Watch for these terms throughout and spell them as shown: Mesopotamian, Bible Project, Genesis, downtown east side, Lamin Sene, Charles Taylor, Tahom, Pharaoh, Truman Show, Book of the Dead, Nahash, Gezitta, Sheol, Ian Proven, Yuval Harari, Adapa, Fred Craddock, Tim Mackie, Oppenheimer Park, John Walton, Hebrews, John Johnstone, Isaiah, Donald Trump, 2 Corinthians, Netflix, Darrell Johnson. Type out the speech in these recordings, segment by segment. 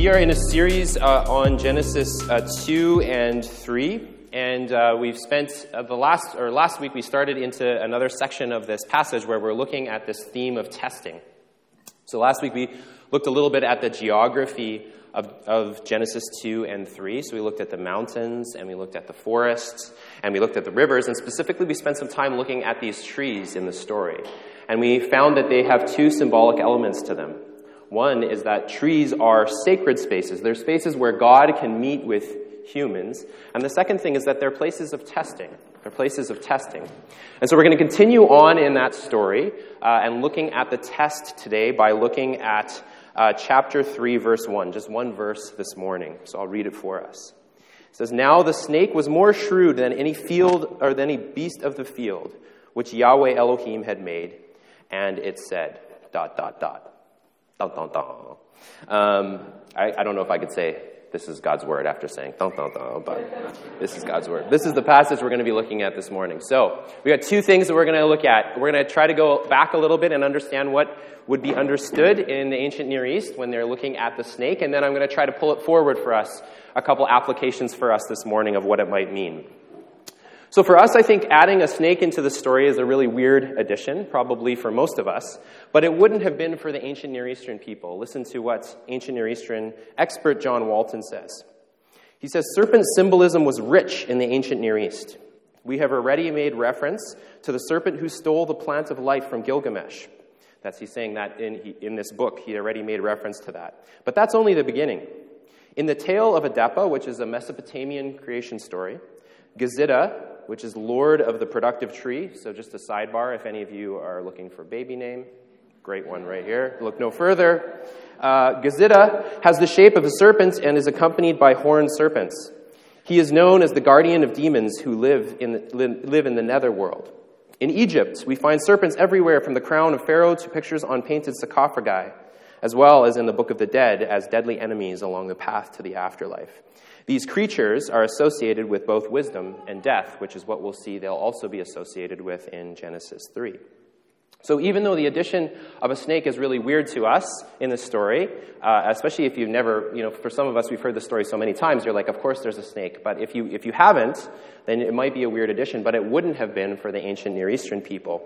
We are in a series on Genesis 2 and 3, and we've spent last week we started into another section of this passage where we're looking at this theme of testing. So last week we looked a little bit at the geography of Genesis 2 and 3. So we looked at the mountains, and we looked at the forests, and we looked at the rivers, and specifically we spent some time looking at these trees in the story. And we found that they have two symbolic elements to them. One is that trees are sacred spaces. They're spaces where God can meet with humans. And the second thing is that they're places of testing. They're places of testing. And so we're going to continue on in that story and looking at the test today by looking at chapter 3, verse 1, just one verse this morning. So I'll read it for us. It says, "Now the snake was more shrewd than any beast of the field, which Yahweh Elohim had made, and it said," Dun, dun, dun. I don't know if I could say this is God's word after saying dun, dun, dun, but this is God's word. This is the passage we're going to be looking at this morning. So we got two things that we're going to look at. We're going to try to go back a little bit and understand what would be understood in the ancient Near East when they're looking at the snake, and then I'm going to try to pull it forward for us, a couple applications for us this morning of what it might mean. So for us, I think adding a snake into the story is a really weird addition, probably for most of us, but it wouldn't have been for the ancient Near Eastern people. Listen to what ancient Near Eastern expert John Walton says. He says, "Serpent symbolism was rich in the ancient Near East. We have already made reference to the serpent who stole the plant of life from Gilgamesh." That's he's saying that in this book, he already made reference to that. But that's only the beginning. In the tale of Adapa, which is a Mesopotamian creation story, Gezitta, which is Lord of the Productive Tree. So just a sidebar, if any of you are looking for baby name, great one right here. Look no further. Gezitta has the shape of a serpent and is accompanied by horned serpents. He is known as the guardian of demons who live in the netherworld. In Egypt, we find serpents everywhere, from the crown of Pharaoh to pictures on painted sarcophagi, as well as in the Book of the Dead as deadly enemies along the path to the afterlife. These creatures are associated with both wisdom and death, which is what we'll see they'll also be associated with in Genesis 3. So even though the addition of a snake is really weird to us in this story, especially if you've never, for some of us, we've heard the story so many times, you're like, of course there's a snake. But if you haven't, then it might be a weird addition, but it wouldn't have been for the ancient Near Eastern people.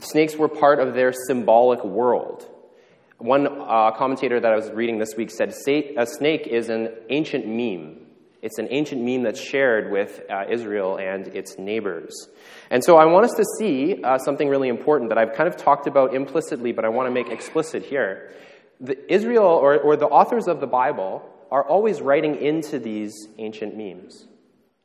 Snakes were part of their symbolic world. One commentator that I was reading this week said a snake is an ancient meme. It's an ancient meme that's shared with Israel and its neighbors. And so I want us to see something really important that I've kind of talked about implicitly, but I want to make explicit here. Israel, or the authors of the Bible, are always writing into these ancient memes.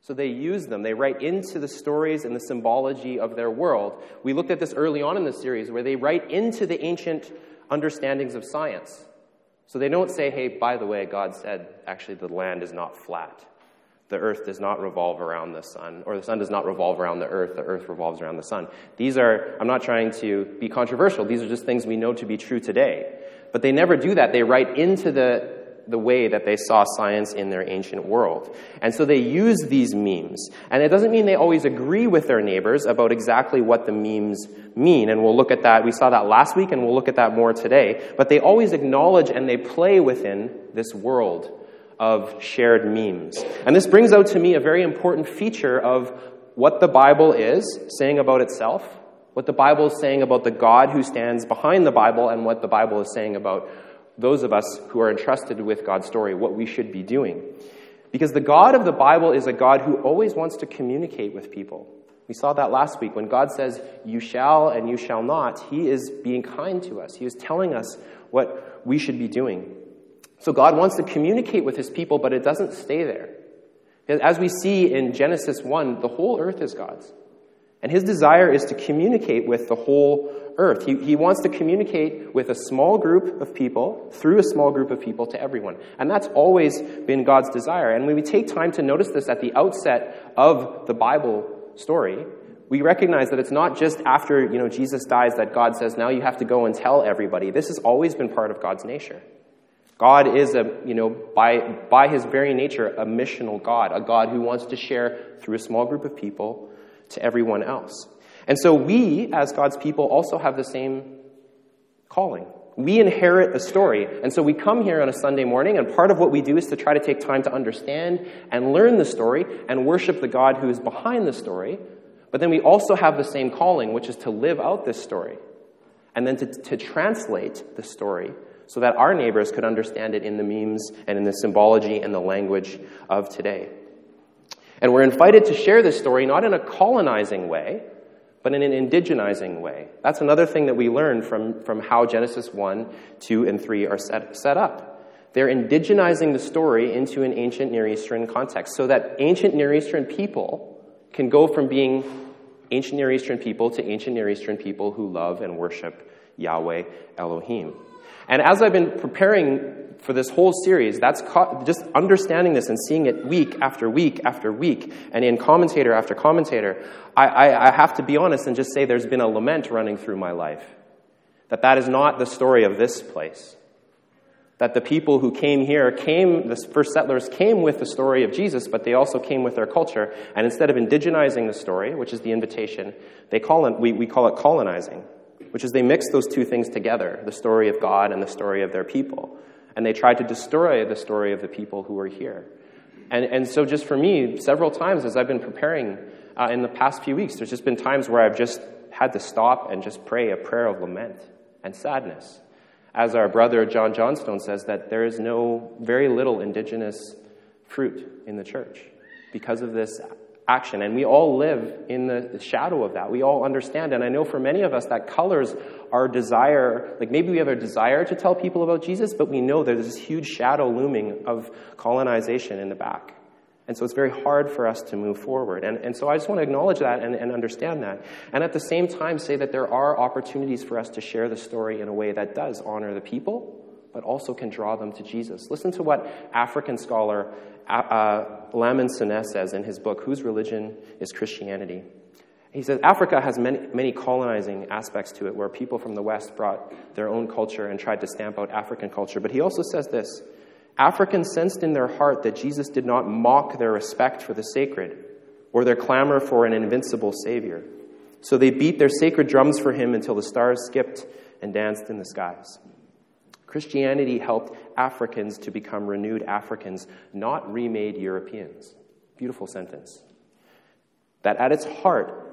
So they use them. They write into the stories and the symbology of their world. We looked at this early on in the series, where they write into the ancient understandings of science. So they don't say, hey, by the way, God said, actually, the land is not flat. The earth does not revolve around the sun, or the sun does not revolve around the earth revolves around the sun. These are, I'm not trying to be controversial, these are just things we know to be true today. But they never do that. They write into the way that they saw science in their ancient world. And so they use these memes. And it doesn't mean they always agree with their neighbors about exactly what the memes mean. And we'll look at that. We saw that last week, and we'll look at that more today. But they always acknowledge and they play within this world of shared memes. And this brings out to me a very important feature of what the Bible is saying about itself, what the Bible is saying about the God who stands behind the Bible, and what the Bible is saying about those of us who are entrusted with God's story, what we should be doing. Because the God of the Bible is a God who always wants to communicate with people. We saw that last week. When God says, you shall and you shall not, he is being kind to us. He is telling us what we should be doing. So God wants to communicate with his people, but it doesn't stay there. As we see in Genesis 1, the whole earth is God's. And his desire is to communicate with the whole earth. He wants to communicate with a small group of people, through a small group of people, to everyone. And that's always been God's desire. And when we take time to notice this at the outset of the Bible story, we recognize that it's not just after, Jesus dies that God says, now you have to go and tell everybody. This has always been part of God's nature. God is by his very nature, a missional God, a God who wants to share through a small group of people to everyone else. And so we, as God's people, also have the same calling. We inherit a story, and so we come here on a Sunday morning, and part of what we do is to try to take time to understand and learn the story and worship the God who is behind the story, but then we also have the same calling, which is to live out this story, and then to translate the story so that our neighbors could understand it in the memes and in the symbology and the language of today. And we're invited to share this story not in a colonizing way, but in an indigenizing way. That's another thing that we learn from how Genesis 1, 2, and 3 are set up. They're indigenizing the story into an ancient Near Eastern context so that ancient Near Eastern people can go from being ancient Near Eastern people to ancient Near Eastern people who love and worship Yahweh Elohim. And as I've been preparing for this whole series, that's just understanding this and seeing it week after week after week, and in commentator after commentator, I have to be honest and just say there's been a lament running through my life. That is not the story of this place. That the people who came here the first settlers came with the story of Jesus, but they also came with their culture, and instead of indigenizing the story, which is the invitation, we call it colonizing, which is they mixed those two things together, the story of God and the story of their people. And they tried to destroy the story of the people who were here. And so just for me, several times as I've been preparing in the past few weeks, there's just been times where I've just had to stop and just pray a prayer of lament and sadness. As our brother John Johnstone says, that there is very little indigenous fruit in the church because of this action, and we all live in the shadow of that. We all understand, and I know for many of us that colors our desire. Like maybe we have a desire to tell people about Jesus, but we know there's this huge shadow looming of colonization in the back, and so it's very hard for us to move forward. And so I just want to acknowledge that and understand that, and at the same time say that there are opportunities for us to share the story in a way that does honor the people, but also can draw them to Jesus. Listen to what African scholar Lamin Sene says in his book, Whose Religion is Christianity? He says, Africa has many colonizing aspects to it, where people from the West brought their own culture and tried to stamp out African culture. But he also says this, Africans sensed in their heart that Jesus did not mock their respect for the sacred or their clamor for an invincible savior. So they beat their sacred drums for him until the stars skipped and danced in the skies. Christianity helped Africans to become renewed Africans, not remade Europeans. Beautiful sentence. That at its heart,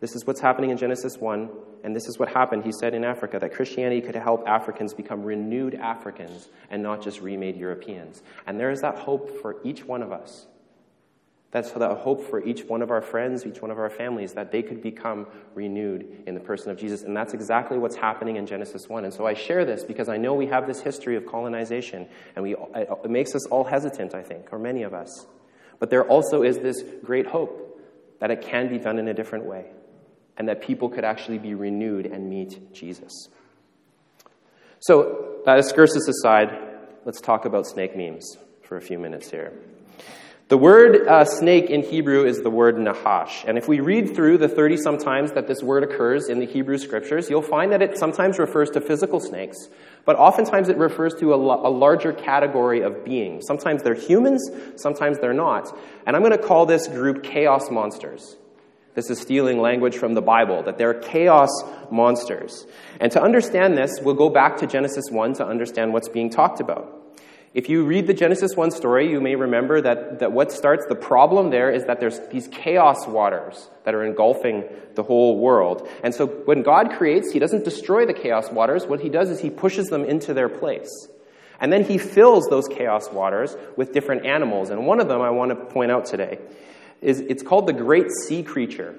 this is what's happening in Genesis 1, and this is what happened, he said, in Africa, that Christianity could help Africans become renewed Africans and not just remade Europeans. And there is that hope for each one of us. That's the hope for each one of our friends, each one of our families, that they could become renewed in the person of Jesus. And that's exactly what's happening in Genesis 1. And so I share this because I know we have this history of colonization, and it makes us all hesitant, I think, or many of us. But there also is this great hope that it can be done in a different way, and that people could actually be renewed and meet Jesus. So, that excursus aside, let's talk about snake memes for a few minutes here. The word snake in Hebrew is the word Nahash. And if we read through the 30-some times that this word occurs in the Hebrew scriptures, you'll find that it sometimes refers to physical snakes, but oftentimes it refers to a larger category of beings. Sometimes they're humans, sometimes they're not. And I'm going to call this group chaos monsters. This is stealing language from the Bible, that they're chaos monsters. And to understand this, we'll go back to Genesis 1 to understand what's being talked about. If you read the Genesis 1 story, you may remember that what starts the problem there is that there's these chaos waters that are engulfing the whole world. And so when God creates, he doesn't destroy the chaos waters. What he does is he pushes them into their place. And then he fills those chaos waters with different animals. And one of them I want to point out today is it's called the great sea creature.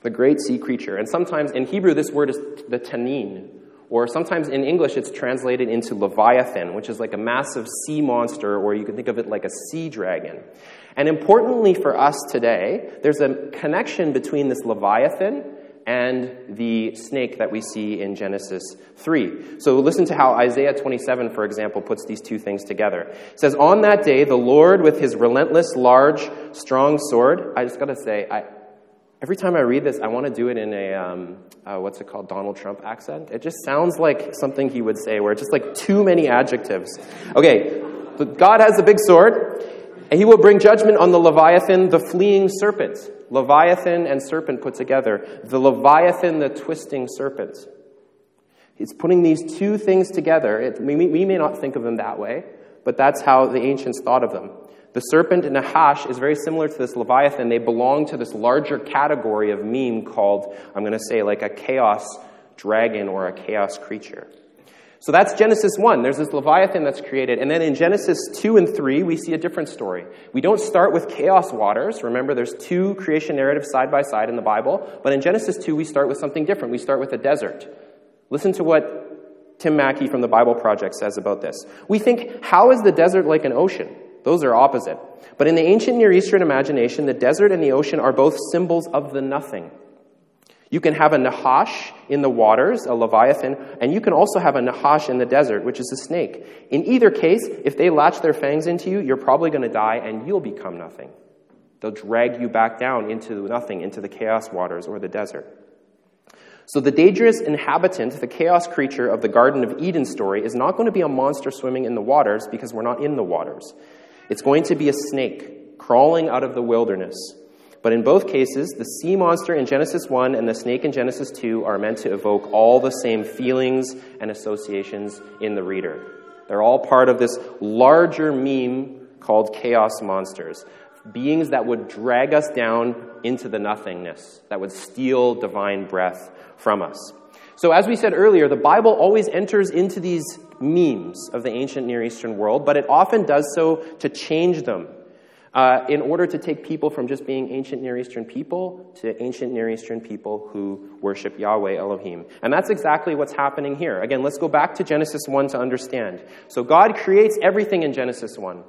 The great sea creature. And sometimes in Hebrew this word is the tanin. Or sometimes in English, it's translated into Leviathan, which is like a massive sea monster, or you can think of it like a sea dragon. And importantly for us today, there's a connection between this Leviathan and the snake that we see in Genesis 3. So listen to how Isaiah 27, for example, puts these two things together. It says, on that day, the Lord with his relentless, large, strong sword. I just got to say, every time I read this, I want to do it in a, Donald Trump accent. It just sounds like something he would say, where it's just like too many adjectives. Okay, God has a big sword, and he will bring judgment on the Leviathan, the fleeing serpent. Leviathan and serpent put together. The Leviathan, the twisting serpent. It's putting these two things together. We may not think of them that way, but that's how the ancients thought of them. The serpent in Nahash is very similar to this Leviathan. They belong to this larger category of meme called, I'm going to say, like a chaos dragon or a chaos creature. So that's Genesis 1. There's this Leviathan that's created. And then in Genesis 2 and 3, we see a different story. We don't start with chaos waters. Remember, there's two creation narratives side by side in the Bible. But in Genesis 2, we start with something different. We start with a desert. Listen to what Tim Mackie from the Bible Project says about this. We think, how is the desert like an ocean? Those are opposite. But in the ancient Near Eastern imagination, the desert and the ocean are both symbols of the nothing. You can have a Nahash in the waters, a Leviathan, and you can also have a Nahash in the desert, which is a snake. In either case, if they latch their fangs into you, you're probably going to die and you'll become nothing. They'll drag you back down into nothing, into the chaos waters or the desert. So the dangerous inhabitant, the chaos creature of the Garden of Eden story, is not going to be a monster swimming in the waters because we're not in the waters. It's going to be a snake crawling out of the wilderness. But in both cases, the sea monster in Genesis 1 and the snake in Genesis 2 are meant to evoke all the same feelings and associations in the reader. They're all part of this larger meme called chaos monsters, beings that would drag us down into the nothingness, that would steal divine breath from us. So as we said earlier, the Bible always enters into these memes of the ancient Near Eastern world, but it often does so to change them in order to take people from just being ancient Near Eastern people to ancient Near Eastern people who worship Yahweh Elohim. And that's exactly what's happening here. Again, let's go back to Genesis 1 to understand. So God creates everything in Genesis 1,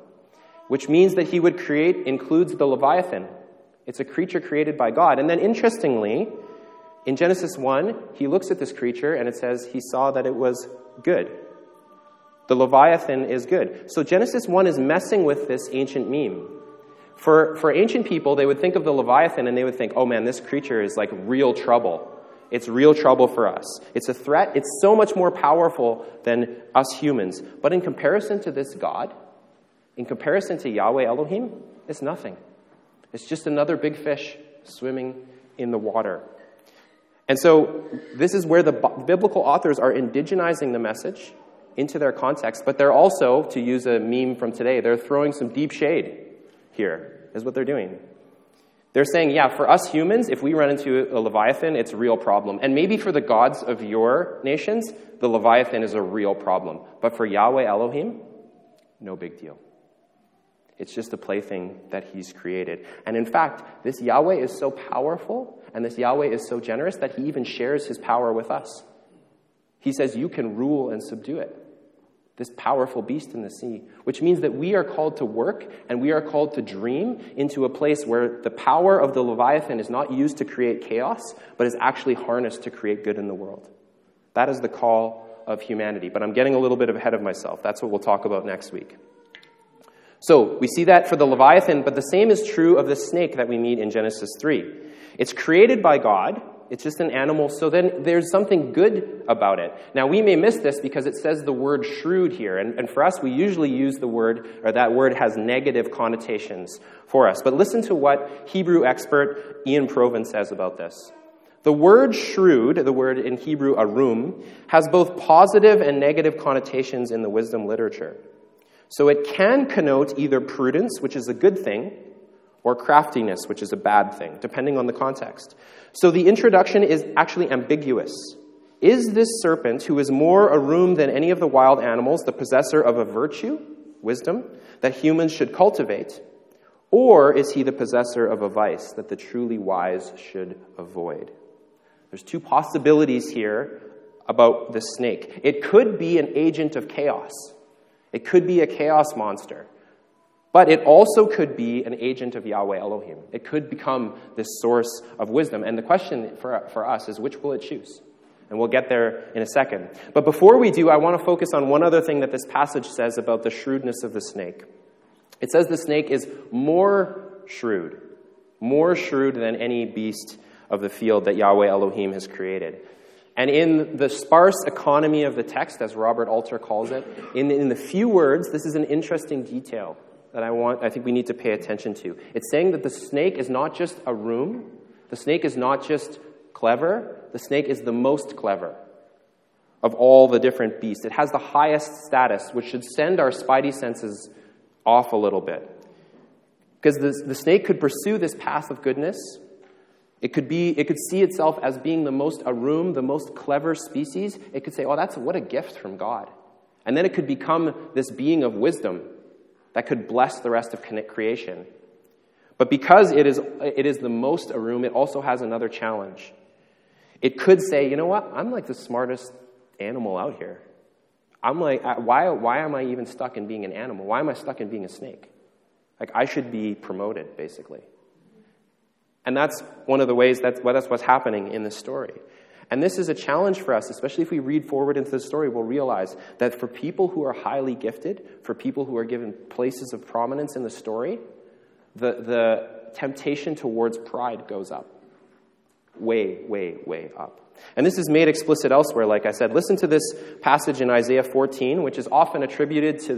which means that he would create includes the Leviathan. It's a creature created by God. And then interestingly, in Genesis 1, he looks at this creature and it says he saw that it was good. The Leviathan is good. So Genesis 1 is messing with this ancient meme. For ancient people, they would think of the Leviathan and they would think, oh man, this creature is like real trouble. It's real trouble for us. It's a threat. It's so much more powerful than us humans. But in comparison to this God, in comparison to Yahweh Elohim, it's nothing. It's just another big fish swimming in the water. And so this is where the biblical authors are indigenizing the message into their context, but they're also, to use a meme from today, they're throwing some deep shade here, is what they're doing. They're saying, yeah, for us humans, if we run into a Leviathan, it's a real problem. And maybe for the gods of your nations, the Leviathan is a real problem. But for Yahweh Elohim, no big deal. It's just a plaything that he's created. And in fact, this Yahweh is so powerful and this Yahweh is so generous that he even shares his power with us. He says, you can rule and subdue it, this powerful beast in the sea, which means that we are called to work and we are called to dream into a place where the power of the Leviathan is not used to create chaos, but is actually harnessed to create good in the world. That is the call of humanity. But I'm getting a little bit ahead of myself. That's what we'll talk about next week. So we see that for the Leviathan, but the same is true of the snake that we meet in Genesis 3. It's created by God. It's just an animal. So then there's something good about it. Now, we may miss this because it says the word shrewd here. And for us, we usually use the word, or that word has negative connotations for us. But listen to what Hebrew expert Ian Proven says about this. The word shrewd, the word in Hebrew arum, has both positive and negative connotations in the wisdom literature. So it can connote either prudence, which is a good thing, or craftiness, which is a bad thing, depending on the context. So the introduction is actually ambiguous. Is this serpent, who is more arum than any of the wild animals, the possessor of a virtue, wisdom, that humans should cultivate, or is he the possessor of a vice that the truly wise should avoid? There's two possibilities here about the snake. It could be an agent of chaos. It could be a chaos monster, but it also could be an agent of Yahweh Elohim. It could become this source of wisdom. And the question for us is, which will it choose? And we'll get there in a second. But before we do, I want to focus on one other thing that this passage says about the shrewdness of the snake. It says the snake is more shrewd than any beast of the field that Yahweh Elohim has created. And in the sparse economy of the text, as Robert Alter calls it, in the few words, this is an interesting detail that I think we need to pay attention to. It's saying that the snake is not just a room. The snake is not just clever. The snake is the most clever. of all the different beasts. It has the highest status, which should send our spidey senses off a little bit. Because the snake could pursue this path of goodness. It could see itself as being the most arum, the most clever species. It could say, oh, what a gift from God. And then it could become this being of wisdom that could bless the rest of creation. But because it is the most arum, it also has another challenge. It could say, you know what? I'm like the smartest animal out here. I'm like, why am I even stuck in being an animal? Why am I stuck in being a snake? Like, I should be promoted, basically. And that's one of the ways that's what's happening in this story. And this is a challenge for us, especially if we read forward into the story, we'll realize that for people who are highly gifted, for people who are given places of prominence in the story, the temptation towards pride goes up. Way, way, way up. And this is made explicit elsewhere, like I said. Listen to this passage in Isaiah 14, which is often attributed to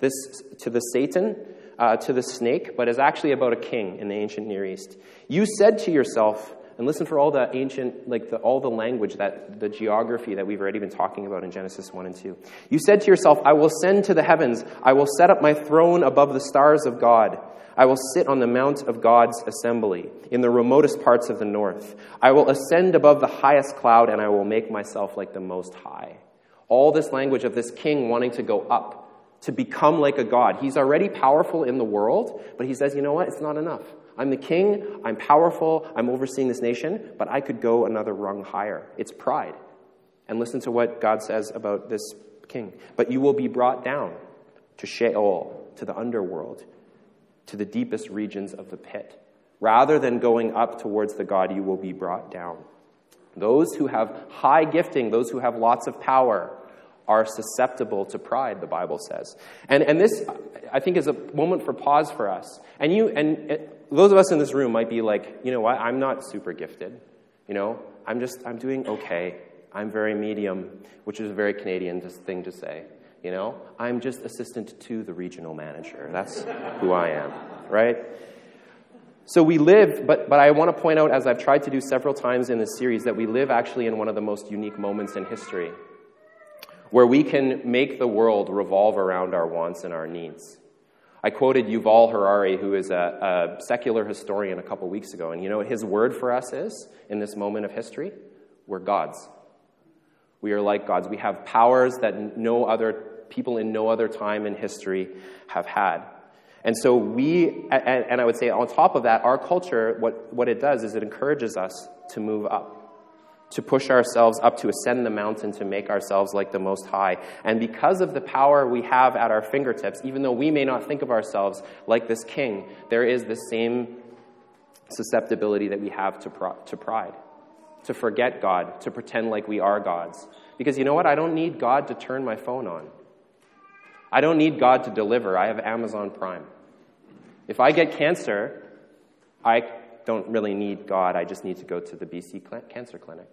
to the snake, but is actually about a king in the ancient Near East. You said to yourself, and listen for all the ancient, all the language, the geography that we've already been talking about in Genesis 1 and 2. You said to yourself, I will ascend to the heavens. I will set up my throne above the stars of God. I will sit on the mount of God's assembly in the remotest parts of the north. I will ascend above the highest cloud, and I will make myself like the Most High. All this language of this king wanting to go up, to become like a god. He's already powerful in the world, but he says, you know what? It's not enough. I'm the king, I'm powerful, I'm overseeing this nation, but I could go another rung higher. It's pride. And listen to what God says about this king. But you will be brought down to Sheol, to the underworld, to the deepest regions of the pit. Rather than going up towards the God, you will be brought down. Those who have high gifting, those who have lots of power, are susceptible to pride, the Bible says. And this, I think, is a moment for pause for us. And those of us in this room might be like, you know what, I'm not super gifted. You know, I'm doing okay. I'm very medium, which is a very Canadian thing to say. You know, I'm just assistant to the regional manager. That's who I am, right? So we live, but I want to point out, as I've tried to do several times in this series, that we live actually in one of the most unique moments in history, where we can make the world revolve around our wants and our needs. I quoted Yuval Harari, who is a secular historian, a couple weeks ago, and you know what his word for us is in this moment of history? We're gods. We are like gods. We have powers that no other people in no other time in history have had. And so I would say on top of that, our culture, what it does is it encourages us to move up, to push ourselves up, to ascend the mountain, to make ourselves like the Most High. And because of the power we have at our fingertips, even though we may not think of ourselves like this king, there is the same susceptibility that we have to pride, to forget God, to pretend like we are gods. Because you know what? I don't need God to turn my phone on. I don't need God to deliver. I have Amazon Prime. If I get cancer, I don't really need God. I just need to go to the BC Cancer Clinic.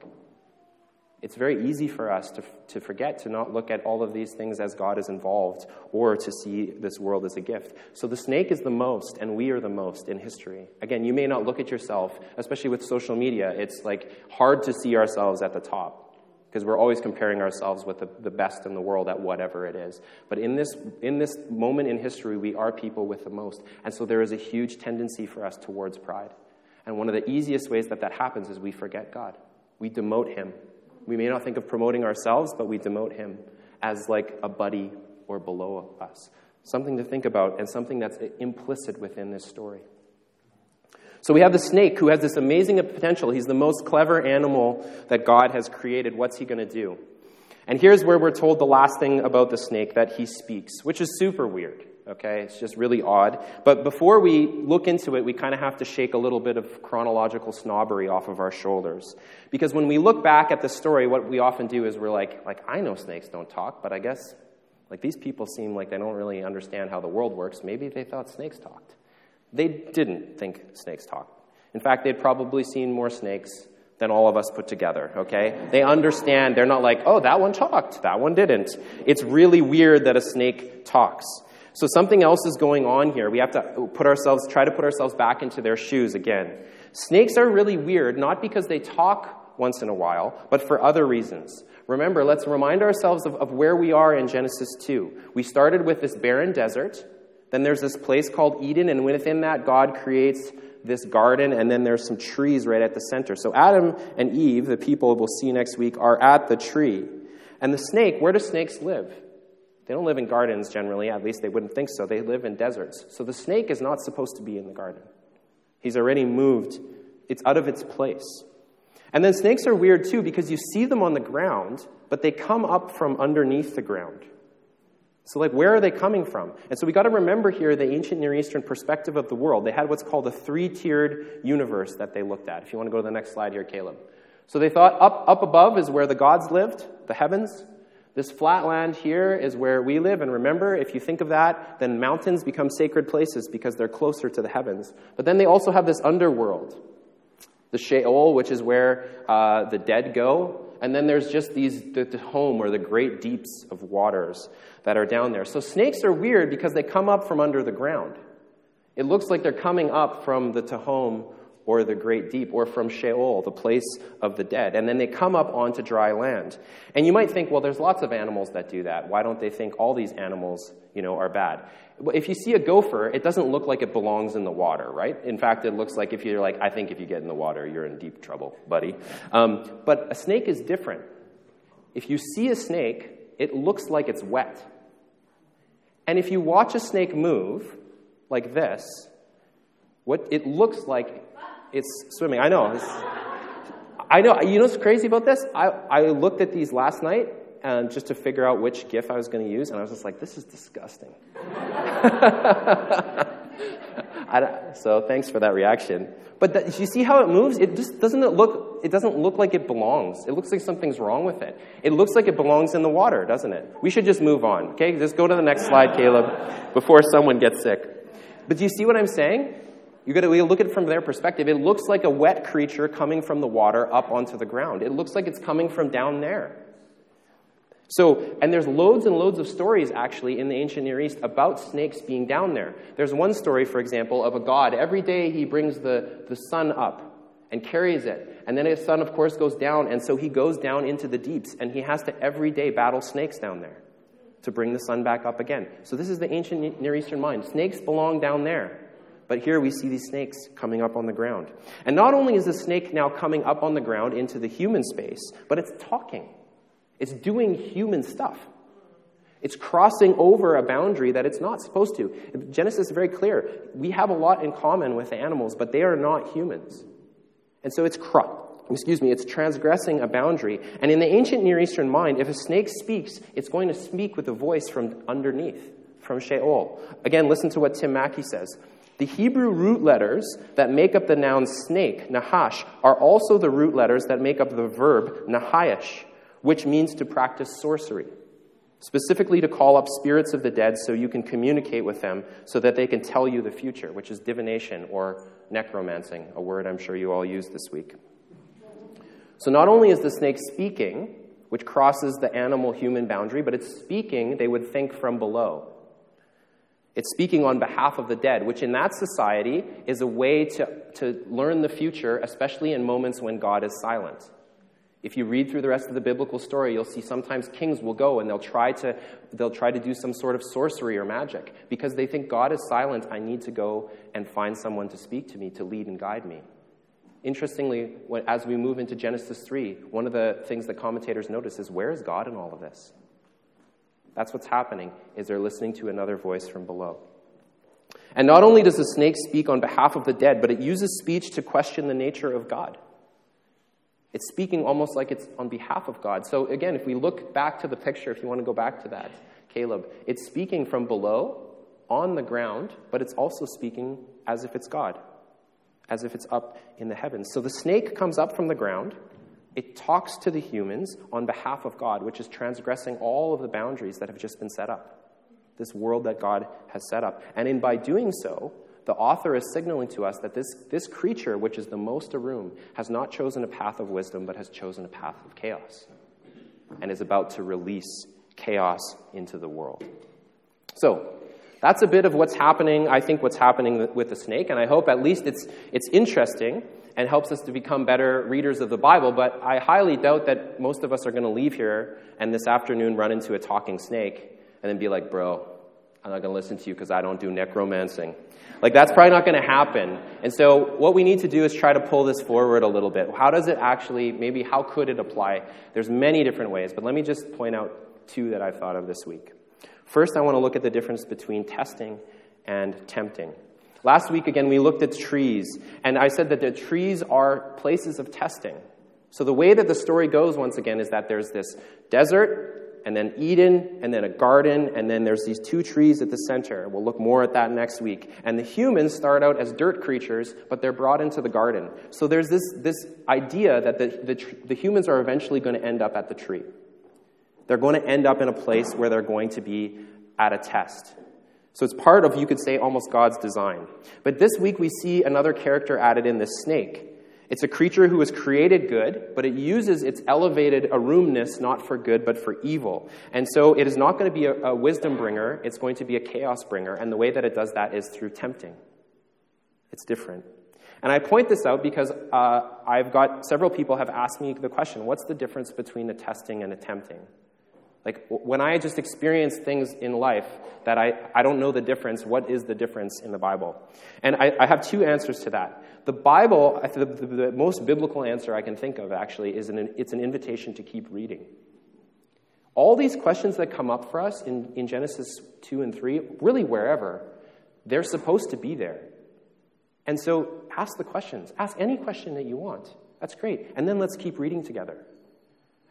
It's very easy for us to forget, to not look at all of these things as God is involved, or to see this world as a gift. So the snake is the most, and we are the most in history. Again, you may not look at yourself, especially with social media. It's hard to see ourselves at the top, because we're always comparing ourselves with the best in the world at whatever it is. But in this moment in history, we are people with the most. And so there is a huge tendency for us towards pride. And one of the easiest ways that happens is we forget God. We demote him. We may not think of promoting ourselves, but we demote him as like a buddy or below us. Something to think about, and something that's implicit within this story. So we have the snake, who has this amazing potential. He's the most clever animal that God has created. What's he going to do? And here's where we're told the last thing about the snake, that he speaks, which is super weird. Okay, it's just really odd. But before we look into it, we kind of have to shake a little bit of chronological snobbery off of our shoulders. Because when we look back at the story, what we often do is we're like I know snakes don't talk, but I guess these people seem like they don't really understand how the world works. Maybe they thought snakes talked. They didn't think snakes talked. In fact, they'd probably seen more snakes than all of us put together, okay? They understand. They're not like, oh, that one talked, that one didn't. It's really weird that a snake talks. So something else is going on here. We have to try to put ourselves back into their shoes again. Snakes are really weird, not because they talk once in a while, but for other reasons. Remember, let's remind ourselves of where we are in Genesis 2. We started with this barren desert. Then there's this place called Eden, and within that, God creates this garden, and then there's some trees right at the center. So Adam and Eve, the people we'll see next week, are at the tree. And the snake, where do snakes live? They don't live in gardens generally, at least they wouldn't think so. They live in deserts. So the snake is not supposed to be in the garden. He's already moved. It's out of its place. And then snakes are weird too, because you see them on the ground, but they come up from underneath the ground. So like, where are they coming from? And so we got to remember here the ancient Near Eastern perspective of the world. They had what's called a three-tiered universe that they looked at. If you want to go to the next slide here, Caleb. So they thought up above is where the gods lived, the heavens. This flat land here is where we live. And remember, if you think of that, then mountains become sacred places because they're closer to the heavens. But then they also have this underworld, the Sheol, which is where the dead go. And then there's just the Tahom, or the great deeps of waters that are down there. So snakes are weird because they come up from under the ground. It looks like they're coming up from the Tahom or the great deep, or from Sheol, the place of the dead. And then they come up onto dry land. And you might think, well, there's lots of animals that do that. Why don't they think all these animals, are bad? If you see a gopher, it doesn't look like it belongs in the water, right? In fact, it looks like I think if you get in the water, you're in deep trouble, buddy. But a snake is different. If you see a snake, it looks like it's wet. And if you watch a snake move like this, what it looks like, it's swimming. I know. You know what's crazy about this? I looked at these last night just to figure out which GIF I was going to use, and I was just like, this is disgusting. So thanks for that reaction. But you see how it moves? It doesn't look like it belongs. It looks like something's wrong with it. It looks like it belongs in the water, doesn't it? We should just move on, okay? Just go to the next slide, Caleb, before someone gets sick. But do you see what I'm saying? We look at it from their perspective. It looks like a wet creature coming from the water up onto the ground. It looks like it's coming from down there. So, and there's loads and loads of stories, actually, in the ancient Near East about snakes being down there. There's one story, for example, of a god. Every day he brings the sun up and carries it. And then his sun, of course, goes down. And so he goes down into the deeps. And he has to every day battle snakes down there to bring the sun back up again. So this is the ancient Near Eastern mind. Snakes belong down there. But here we see these snakes coming up on the ground. And not only is the snake now coming up on the ground into the human space, but it's talking. It's doing human stuff. It's crossing over a boundary that it's not supposed to. Genesis is very clear. We have a lot in common with animals, but they are not humans. And so it's transgressing a boundary. And in the ancient Near Eastern mind, if a snake speaks, it's going to speak with a voice from underneath, from Sheol. Again, listen to what Tim Mackie says. The Hebrew root letters that make up the noun snake, Nahash, are also the root letters that make up the verb Nahash, which means to practice sorcery, specifically to call up spirits of the dead so you can communicate with them so that they can tell you the future, which is divination or necromancing, a word I'm sure you all used this week. So not only is the snake speaking, which crosses the animal-human boundary, but it's speaking, they would think, from below. It's speaking on behalf of the dead, which in that society is a way to learn the future, especially in moments when God is silent. If you read through the rest of the biblical story, you'll see sometimes kings will go and they'll try to do some sort of sorcery or magic because they think God is silent. I need to go and find someone to speak to me, to lead and guide me. Interestingly, as we move into Genesis 3, one of the things that commentators notice is, where is God in all of this? That's what's happening, is they're listening to another voice from below. And not only does the snake speak on behalf of the dead, but it uses speech to question the nature of God. It's speaking almost like it's on behalf of God. So again, if we look back to the picture, if you want to go back to that, Caleb, it's speaking from below, on the ground, but it's also speaking as if it's God, as if it's up in the heavens. So the snake comes up from the ground. It talks to the humans on behalf of God, which is transgressing all of the boundaries that have just been set up, this world that God has set up. And in by doing so, the author is signaling to us that this creature, which is the most arum, has not chosen a path of wisdom, but has chosen a path of chaos, and is about to release chaos into the world. So That's a bit of what's happening, I think, what's happening with the snake, and I hope at least it's interesting and helps us to become better readers of the Bible, but I highly doubt that most of us are going to leave here and this afternoon run into a talking snake and then be like, bro, I'm not going to listen to you because I don't do necromancing. Like, that's probably not going to happen. And so what we need to do is try to pull this forward a little bit. How does it actually, maybe how could it apply? There's many different ways, but let me just point out two that I thought of this week. First, I want to look at the difference between testing and tempting. Last week, again, we looked at trees, and I said that the trees are places of testing. So the way that the story goes, once again, is that there's this desert, and then Eden, and then a garden, and then there's these two trees at the center. We'll look more at that next week. And the humans start out as dirt creatures, but they're brought into the garden. So there's this idea that the humans are eventually going to end up at the tree. They're going to end up in a place where they're going to be at a test. So it's part of, you could say, almost God's design. But this week we see another character added in, this snake. It's a creature who was created good, but it uses its elevated arumeness not for good but for evil. And so it is not going to be a wisdom bringer, it's going to be a chaos bringer. And the way that it does that is through tempting. It's different. And I point this out because I've got several people have asked me the question, what's the difference between a testing and a tempting? Like, when I just experience things in life that I don't know the difference, what is the difference in the Bible? And I have two answers to that. The Bible, the most biblical answer I can think of, actually, is it's an invitation to keep reading. All these questions that come up for us in Genesis 2 and 3, really wherever, they're supposed to be there. And so ask the questions. Ask any question that you want. That's great. And then let's keep reading together.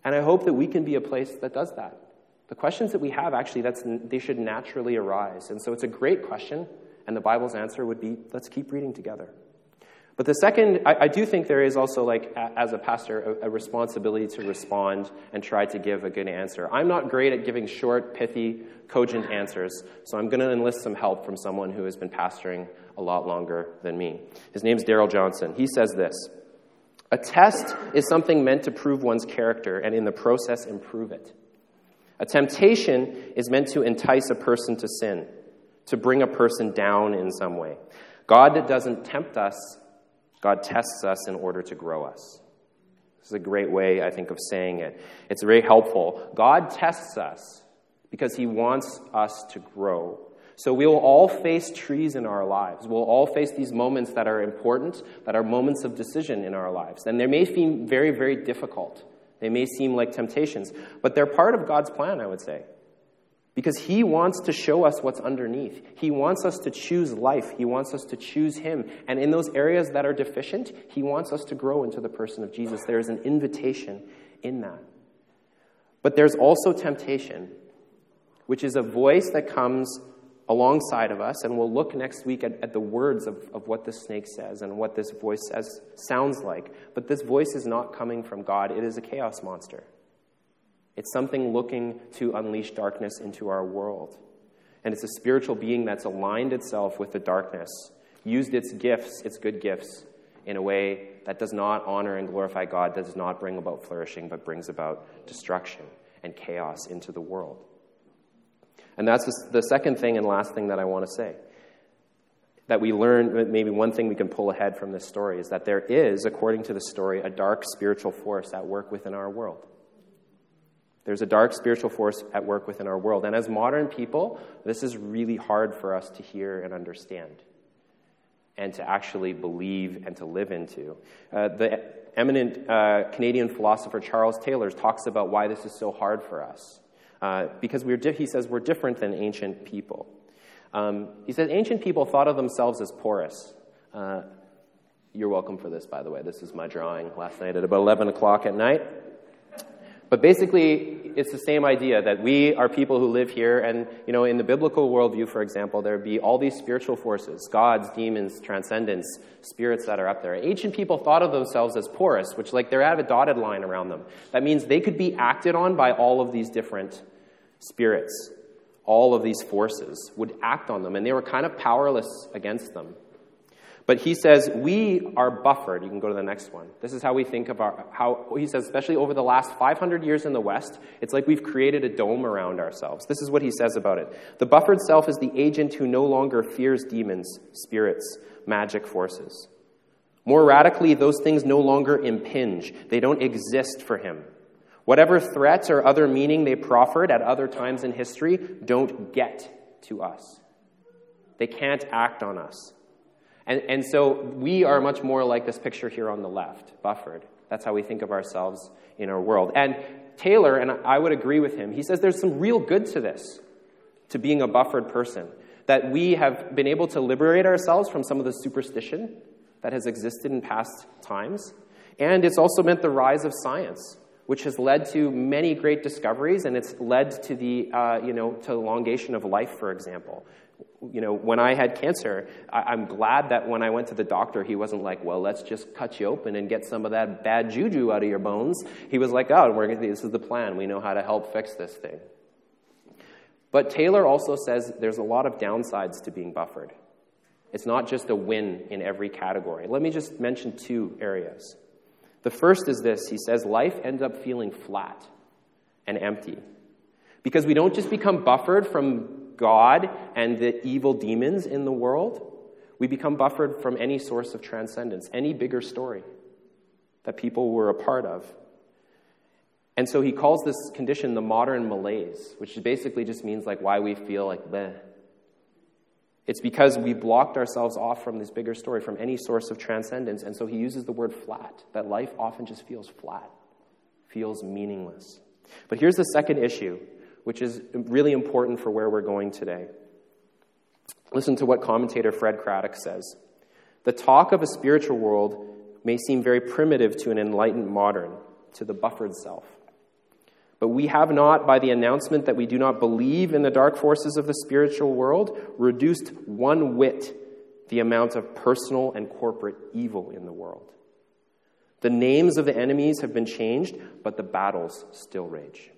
And I hope that we can be a place that does that. The questions that we have, actually, they should naturally arise. And so it's a great question, and the Bible's answer would be, let's keep reading together. But the second, I do think there is also, like, as a pastor, a responsibility to respond and try to give a good answer. I'm not great at giving short, pithy, cogent answers, so I'm going to enlist some help from someone who has been pastoring a lot longer than me. His name's Darrell Johnson. He says this: a test is something meant to prove one's character and in the process improve it. A temptation is meant to entice a person to sin, to bring a person down in some way. God doesn't tempt us, God tests us in order to grow us. This is a great way, I think, of saying it. It's very helpful. God tests us because he wants us to grow. So we will all face trees in our lives. We'll all face these moments that are important, that are moments of decision in our lives. And they may seem very, very difficult. They may seem like temptations. But they're part of God's plan, I would say. Because he wants to show us what's underneath. He wants us to choose life. He wants us to choose him. And in those areas that are deficient, he wants us to grow into the person of Jesus. There is an invitation in that. But there's also temptation, which is a voice that comes alongside of us, and we'll look next week at the words of what the snake says and what this voice says sounds like. But this voice is not coming from God. It is a chaos monster. It's something looking to unleash darkness into our world. And it's a spiritual being that's aligned itself with the darkness, used its gifts, its good gifts, in a way that does not honor and glorify God, that does not bring about flourishing, but brings about destruction and chaos into the world. And that's the second thing and last thing that I want to say. That we learn, maybe one thing we can pull ahead from this story is that there is, according to the story, a dark spiritual force at work within our world. There's a dark spiritual force at work within our world. And as modern people, this is really hard for us to hear and understand and to actually believe and to live into. The eminent Canadian philosopher Charles Taylor talks about why this is so hard for us. Because he says we're different than ancient people. He says ancient people thought of themselves as porous. You're welcome for this, by the way. This is my drawing last night at about 11 o'clock at night. But basically, it's the same idea that we are people who live here, and, you know, in the biblical worldview, for example, there would be all these spiritual forces, gods, demons, transcendence, spirits that are up there. Ancient people thought of themselves as porous, which, like, they're at a dotted line around them. That means they could be acted on by all of these different spirits. All of these forces would act on them, and they were kind of powerless against them. But he says, we are buffered. You can go to the next one. This is how we think of how he says, especially over the last 500 years in the West, it's like we've created a dome around ourselves. This is what he says about it. The buffered self is the agent who no longer fears demons, spirits, magic forces. More radically, those things no longer impinge. They don't exist for him. Whatever threats or other meaning they proffered at other times in history don't get to us. They can't act on us. And so we are much more like this picture here on the left, buffered. That's how we think of ourselves in our world. And Taylor, and I would agree with him, he says there's some real good to this, to being a buffered person, that we have been able to liberate ourselves from some of the superstition that has existed in past times. And it's also meant the rise of science, which has led to many great discoveries, and it's led to the to elongation of life, for example. You know, when I had cancer, I'm glad that when I went to the doctor, he wasn't like, well, let's just cut you open and get some of that bad juju out of your bones. He was like, oh, this is the plan. We know how to help fix this thing. But Taylor also says there's a lot of downsides to being buffered. It's not just a win in every category. Let me just mention two areas. The first is this. He says life ends up feeling flat and empty because we don't just become buffered from God and the evil demons in the world, we become buffered from any source of transcendence, any bigger story that people were a part of. And so he calls this condition the modern malaise, which basically just means like why we feel like bleh. It's because we blocked ourselves off from this bigger story, from any source of transcendence. And so he uses the word flat, that life often just feels flat, feels meaningless. But here's the second issue, which is really important for where we're going today. Listen to what commentator Fred Craddock says. The talk of a spiritual world may seem very primitive to an enlightened modern, to the buffered self. But we have not, by the announcement that we do not believe in the dark forces of the spiritual world, reduced one whit the amount of personal and corporate evil in the world. The names of the enemies have been changed, but the battles still rage.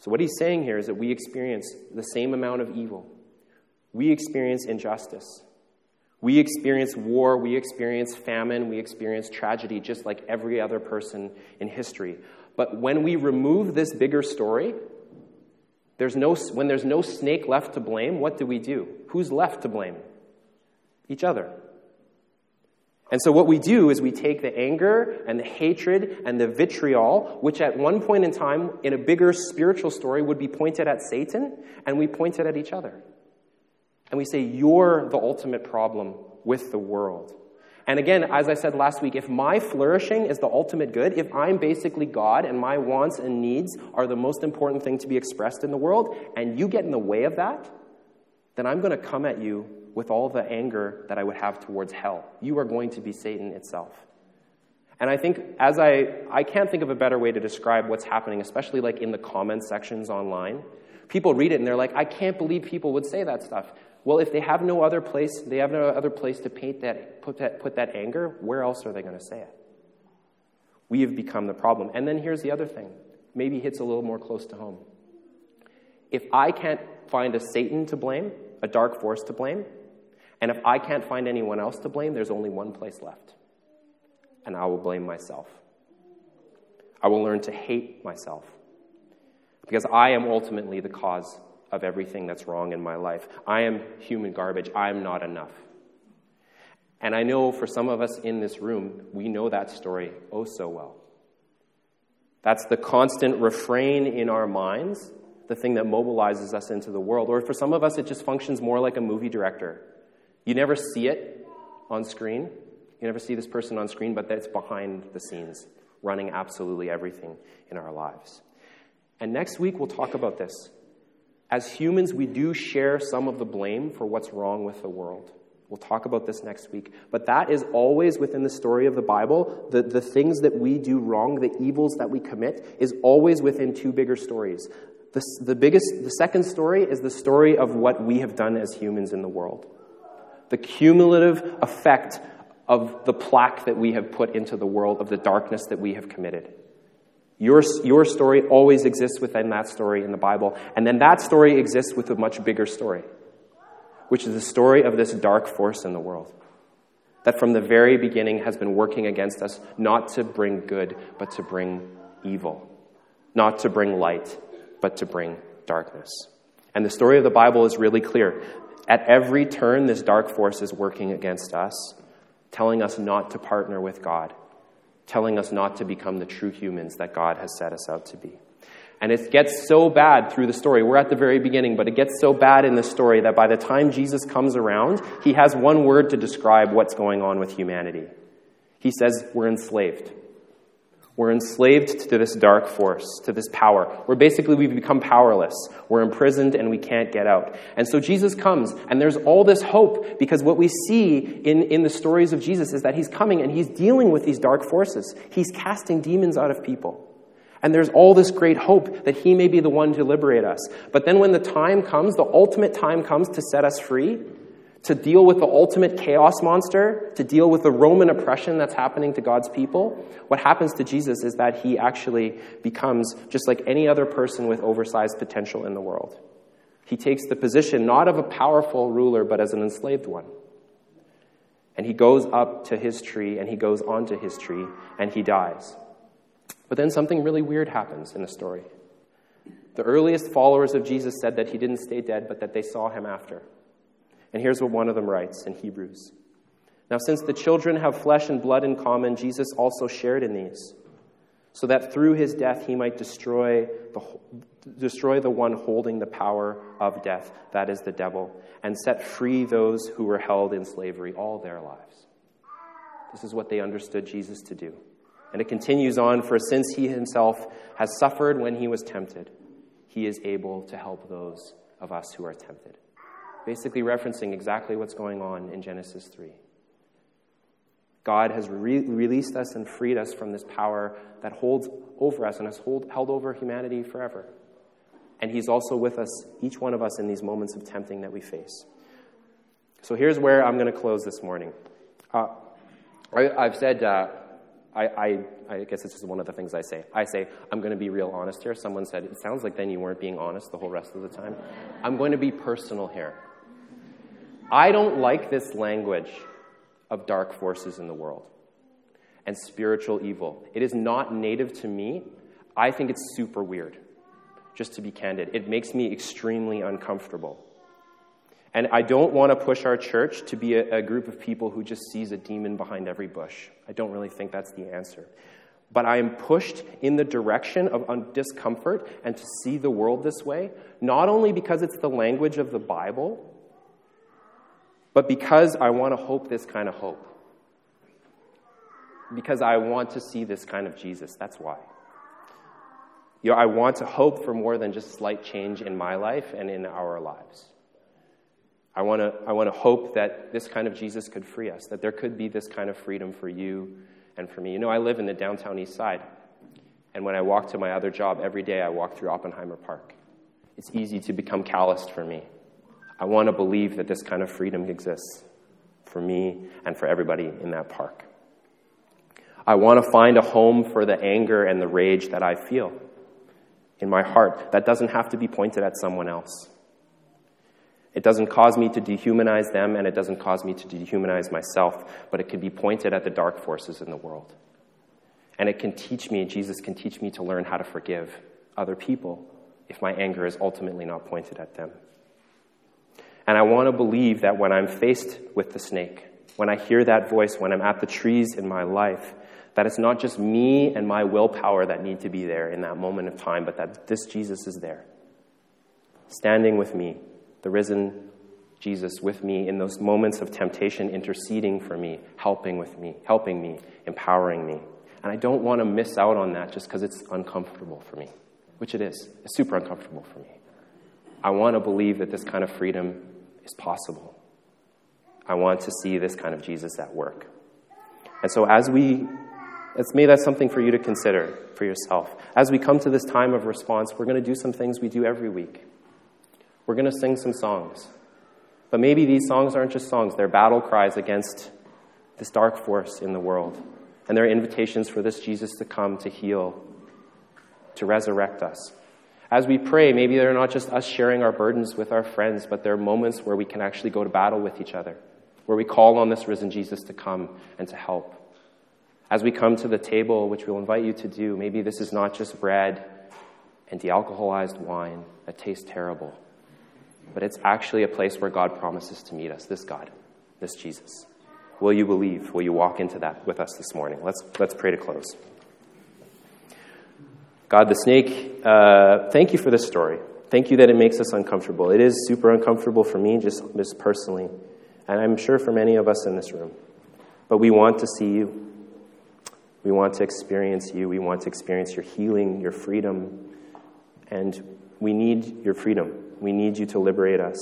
So what he's saying here is that we experience the same amount of evil. We experience injustice. We experience war. We experience famine. We experience tragedy just like every other person in history. But when we remove this bigger story, when there's no snake left to blame, what do we do? Who's left to blame? Each other. And so what we do is we take the anger and the hatred and the vitriol, which at one point in time in a bigger spiritual story would be pointed at Satan, and we point it at each other. And we say, you're the ultimate problem with the world. And again, as I said last week, if my flourishing is the ultimate good, if I'm basically God and my wants and needs are the most important thing to be expressed in the world, and you get in the way of that, then I'm going to come at you with all the anger that I would have towards hell. You are going to be Satan itself. And I think, as I can't think of a better way to describe what's happening, especially like in the comment sections online. People read it and they're like, I can't believe people would say that stuff. Well, if they have no other place, they have no other place to put that anger, where else are they going to say it? We have become the problem. And then here's the other thing. Maybe it hits a little more close to home. If I can't find a Satan to blame, a dark force to blame, and if I can't find anyone else to blame, there's only one place left. And I will blame myself. I will learn to hate myself. Because I am ultimately the cause of everything that's wrong in my life. I am human garbage. I am not enough. And I know for some of us in this room, we know that story oh so well. That's the constant refrain in our minds, the thing that mobilizes us into the world. Or for some of us, it just functions more like a movie director. You never see it on screen. You never see this person on screen, but that's behind the scenes, running absolutely everything in our lives. And next week, we'll talk about this. As humans, we do share some of the blame for what's wrong with the world. We'll talk about this next week. But that is always within the story of the Bible. The things that we do wrong, the evils that we commit, is always within two bigger stories. The second story is the story of what we have done as humans in the world. The cumulative effect of the plaque that we have put into the world, of the darkness that we have committed. Your story always exists within that story in the Bible. And then that story exists with a much bigger story, which is the story of this dark force in the world. that from the very beginning has been working against us, not to bring good, but to bring evil, not to bring light, but to bring darkness. And the story of the Bible is really clear. At every turn, this dark force is working against us, telling us not to partner with God, telling us not to become the true humans that God has set us out to be. And it gets so bad through the story. We're at the very beginning, but it gets so bad in the story that by the time Jesus comes around, he has one word to describe what's going on with humanity. He says, we're enslaved. We're enslaved to this dark force, to this power. We're basically, we've become powerless. We're imprisoned and we can't get out. And so Jesus comes, and there's all this hope, because what we see in the stories of Jesus is that he's coming and he's dealing with these dark forces. He's casting demons out of people. And there's all this great hope that he may be the one to liberate us. But then when the time comes, the ultimate time comes to set us free, to deal with the ultimate chaos monster, to deal with the Roman oppression that's happening to God's people, what happens to Jesus is that he actually becomes just like any other person with oversized potential in the world. He takes the position not of a powerful ruler, but as an enslaved one. And he goes up to his tree, and he goes onto his tree, and he dies. But then something really weird happens in the story. The earliest followers of Jesus said that he didn't stay dead, but that they saw him after. And here's what one of them writes in Hebrews. Now, since the children have flesh and blood in common, Jesus also shared in these, so that through his death he might destroy the one holding the power of death, that is the devil, and set free those who were held in slavery all their lives. This is what they understood Jesus to do. And it continues on, for since he himself has suffered when he was tempted, he is able to help those of us who are tempted. Basically referencing exactly what's going on in Genesis 3. God has released us and freed us from this power that holds over us and has held over humanity forever. And he's also with us, each one of us, in these moments of tempting that we face. So here's where I'm going to close this morning. I've said... I guess this is one of the things I say. I say, I'm going to be real honest here. Someone said, it sounds like then you weren't being honest the whole rest of the time. I'm going to be personal here. I don't like this language of dark forces in the world and spiritual evil. It is not native to me. I think it's super weird, just to be candid. It makes me extremely uncomfortable. And I don't want to push our church to be a group of people who just sees a demon behind every bush. I don't really think that's the answer. But I am pushed in the direction of discomfort and to see the world this way, not only because it's the language of the Bible, but because I want to hope this kind of hope. Because I want to see this kind of Jesus. That's why. You know, I want to hope for more than just slight change in my life and in our lives. I want to hope that this kind of Jesus could free us, that there could be this kind of freedom for you and for me. You know, I live in the downtown east side, and when I walk to my other job every day, I walk through Oppenheimer Park. It's easy to become calloused for me. I want to believe that this kind of freedom exists for me and for everybody in that park. I want to find a home for the anger and the rage that I feel in my heart. That doesn't have to be pointed at someone else. It doesn't cause me to dehumanize them, and it doesn't cause me to dehumanize myself, but it can be pointed at the dark forces in the world. And it can teach me, Jesus can teach me to learn how to forgive other people if my anger is ultimately not pointed at them. And I want to believe that when I'm faced with the snake, when I hear that voice, when I'm at the trees in my life, that it's not just me and my willpower that need to be there in that moment of time, but that this Jesus is there, standing with me, the risen Jesus with me in those moments of temptation, interceding for me, helping me, empowering me. And I don't want to miss out on that just because it's uncomfortable for me, which it is. It's super uncomfortable for me. I want to believe that this kind of freedom is possible. I want to see this kind of Jesus at work. And so may that's something for you to consider for yourself. As we come to this time of response, we're going to do some things we do every week. We're going to sing some songs. But maybe these songs aren't just songs. They're battle cries against this dark force in the world. And they're invitations for this Jesus to come, to heal, to resurrect us. As we pray, maybe they're not just us sharing our burdens with our friends, but they're moments where we can actually go to battle with each other, where we call on this risen Jesus to come and to help. As we come to the table, which we'll invite you to do, maybe this is not just bread and de-alcoholized wine that tastes terrible, but it's actually a place where God promises to meet us, this God, this Jesus. Will you believe? Will you walk into that with us this morning? Let's pray to close. God the snake, thank you for this story. Thank you that it makes us uncomfortable. It is super uncomfortable for me, just personally, and I'm sure for many of us in this room. But we want to see you. We want to experience you. We want to experience your healing, your freedom. And we need your freedom. We need you to liberate us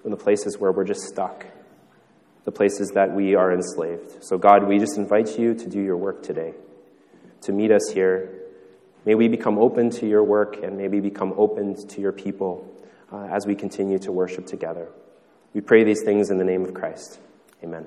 from the places where we're just stuck, the places that we are enslaved. So God, we just invite you to do your work today, to meet us here. May we become open to your work and may we become open to your people as we continue to worship together. We pray these things in the name of Christ. Amen.